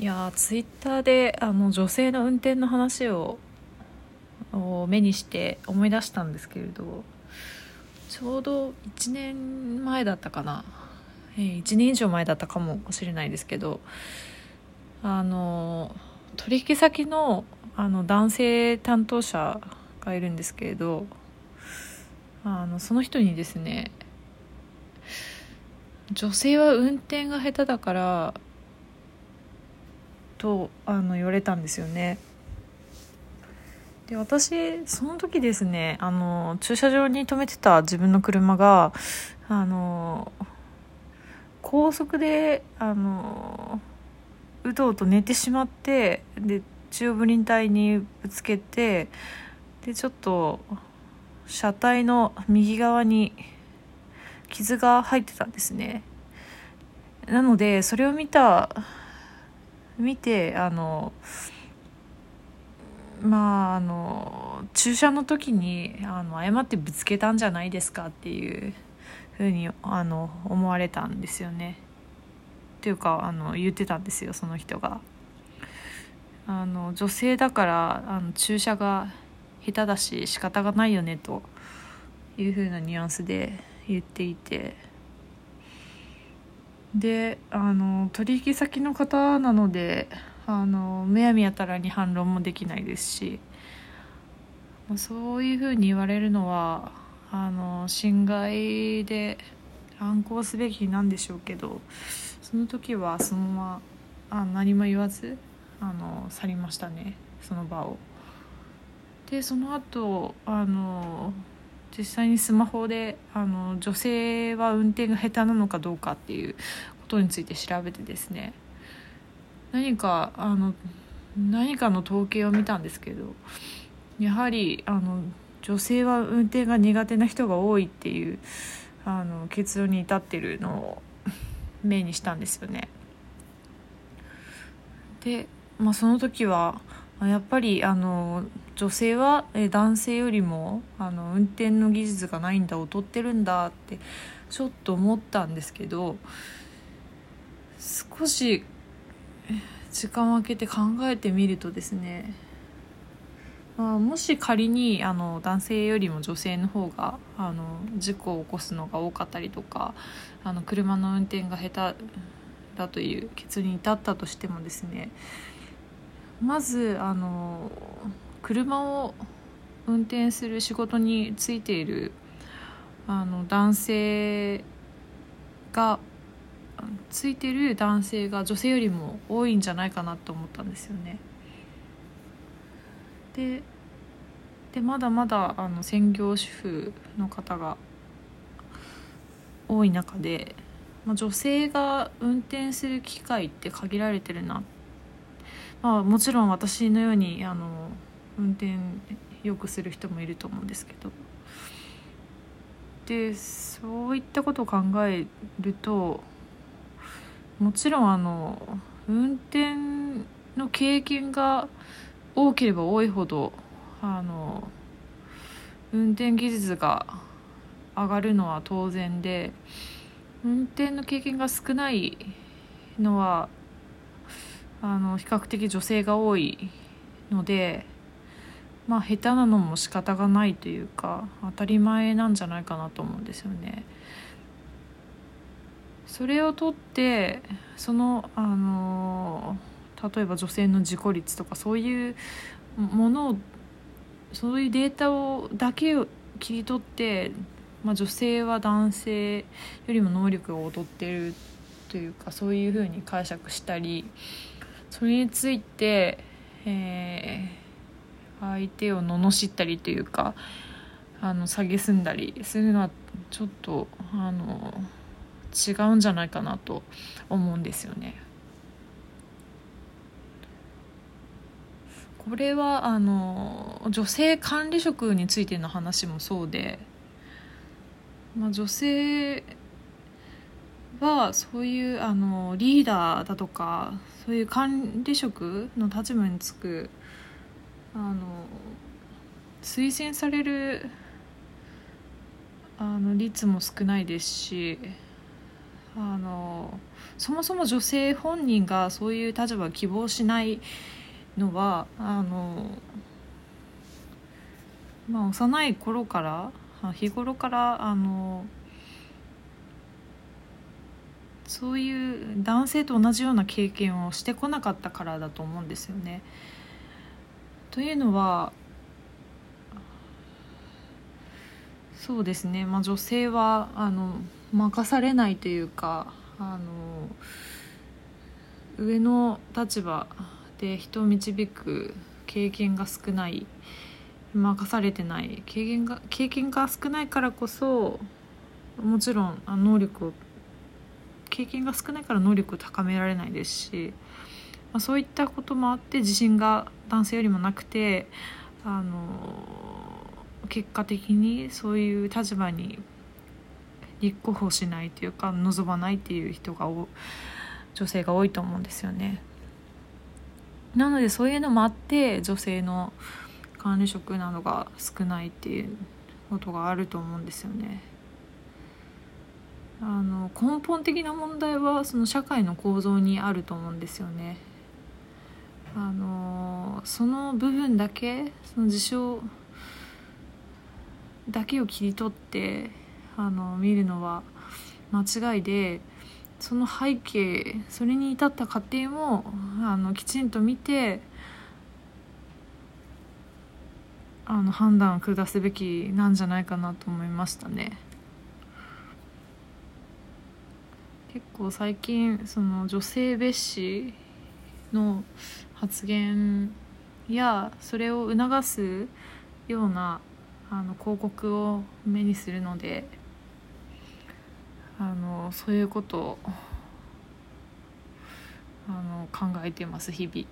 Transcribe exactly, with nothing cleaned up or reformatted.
いやツイッターであの女性の運転の話を目にして思い出したんですけれど、ちょうどいちねんまえだったかな、えー、いちねんいじょうまえだったかもしれないですけど、あの取引先 の, あの男性担当者がいるんですけれど、あのその人にですね、女性は運転が下手だからとあの言われたんですよね。で、私その時ですね、あの駐車場に止めてた自分の車があの高速であのうとうと寝てしまって、で中央分離帯にぶつけて、でちょっと車体の右側に傷が入ってたんですね。なのでそれを見た見てあのまああの駐車の時にあの誤ってぶつけたんじゃないですかっていうふうにあの思われたんですよね。っていうかあの言ってたんですよ、その人が。あの女性だからあの駐車が下手だし仕方がないよねというふうなニュアンスで言っていて、であの取引先の方なのであのむやみやたらに反論もできないですし、そういうふうに言われるのはあの侵害で反抗すべきなんでしょうけど、その時はそのままあ何も言わずあの去りましたね、その場を。でその後あの実際にスマホであの女性は運転が下手なのかどうかっていうことについて調べてですね、何かあの何かの統計を見たんですけど、やはりあの女性は運転が苦手な人が多いっていうあの結論に至ってるのを目にしたんですよね。で、まあ、その時はやっぱりあの女性は男性よりもあの運転の技術がないんだ、劣ってるんだってちょっと思ったんですけど、少し時間を空けて考えてみるとですね、まあ、もし仮にあの男性よりも女性の方があの事故を起こすのが多かったりとか、あの車の運転が下手だという結論に至ったとしてもですね、まずあの車を運転する仕事に就いているあの男性がついている男性が女性よりも多いんじゃないかなと思ったんですよね。で、でまだまだあの専業主婦の方が多い中で、まあ、女性が運転する機会って限られてるな。まあ、もちろん私のようにあの運転よくする人もいると思うんですけど、でそういったことを考えると、もちろんあの運転の経験が多ければ多いほどあの運転技術が上がるのは当然で、運転の経験が少ないのはあの比較的女性が多いので、まあ、下手なのも仕方がないというか当たり前なんじゃないかなと思うんですよね。それをとってその、あの例えば女性の事故率とかそういうものをそういうデータをだけを切り取って、まあ、女性は男性よりも能力が劣っているというかそういうふうに解釈したり、それについて、えー、相手を罵ったりというかあの蔑んだりするのはちょっとあの違うんじゃないかなと思うんですよね。これはあの女性管理職についての話もそうで、まあ、女性はそういうあのリーダーだとかそういう管理職の立場につくあの推薦されるあの率も少ないですし、あのそもそも女性本人がそういう立場を希望しないのはあの、まあ、幼い頃から日頃からあのそういう男性と同じような経験をしてこなかったからだと思うんですよね。というのはそうですね、まあ、女性はあの任されないというかあの上の立場で人を導く経験が少ない、任されてない経験が、経験が少ないからこそもちろん能力を経験が少ないから能力を高められないですし、まあ、そういったこともあって自信が男性よりもなくてあの結果的にそういう立場に立候補しないというか望まないっていう人が女性が多いと思うんですよね。なのでそういうのもあって女性の管理職などが少ないっていうことがあると思うんですよね。あの根本的な問題はその社会の構造にあると思うんですよね。あのその部分だけその事象だけを切り取ってあの見るのは間違いで、その背景それに至った過程もあのきちんと見てあの判断を下すべきなんじゃないかなと思いましたね。結構最近その女性蔑視の発言やそれを促すようなあの広告を目にするのであのそういうことをあの考えてます日々。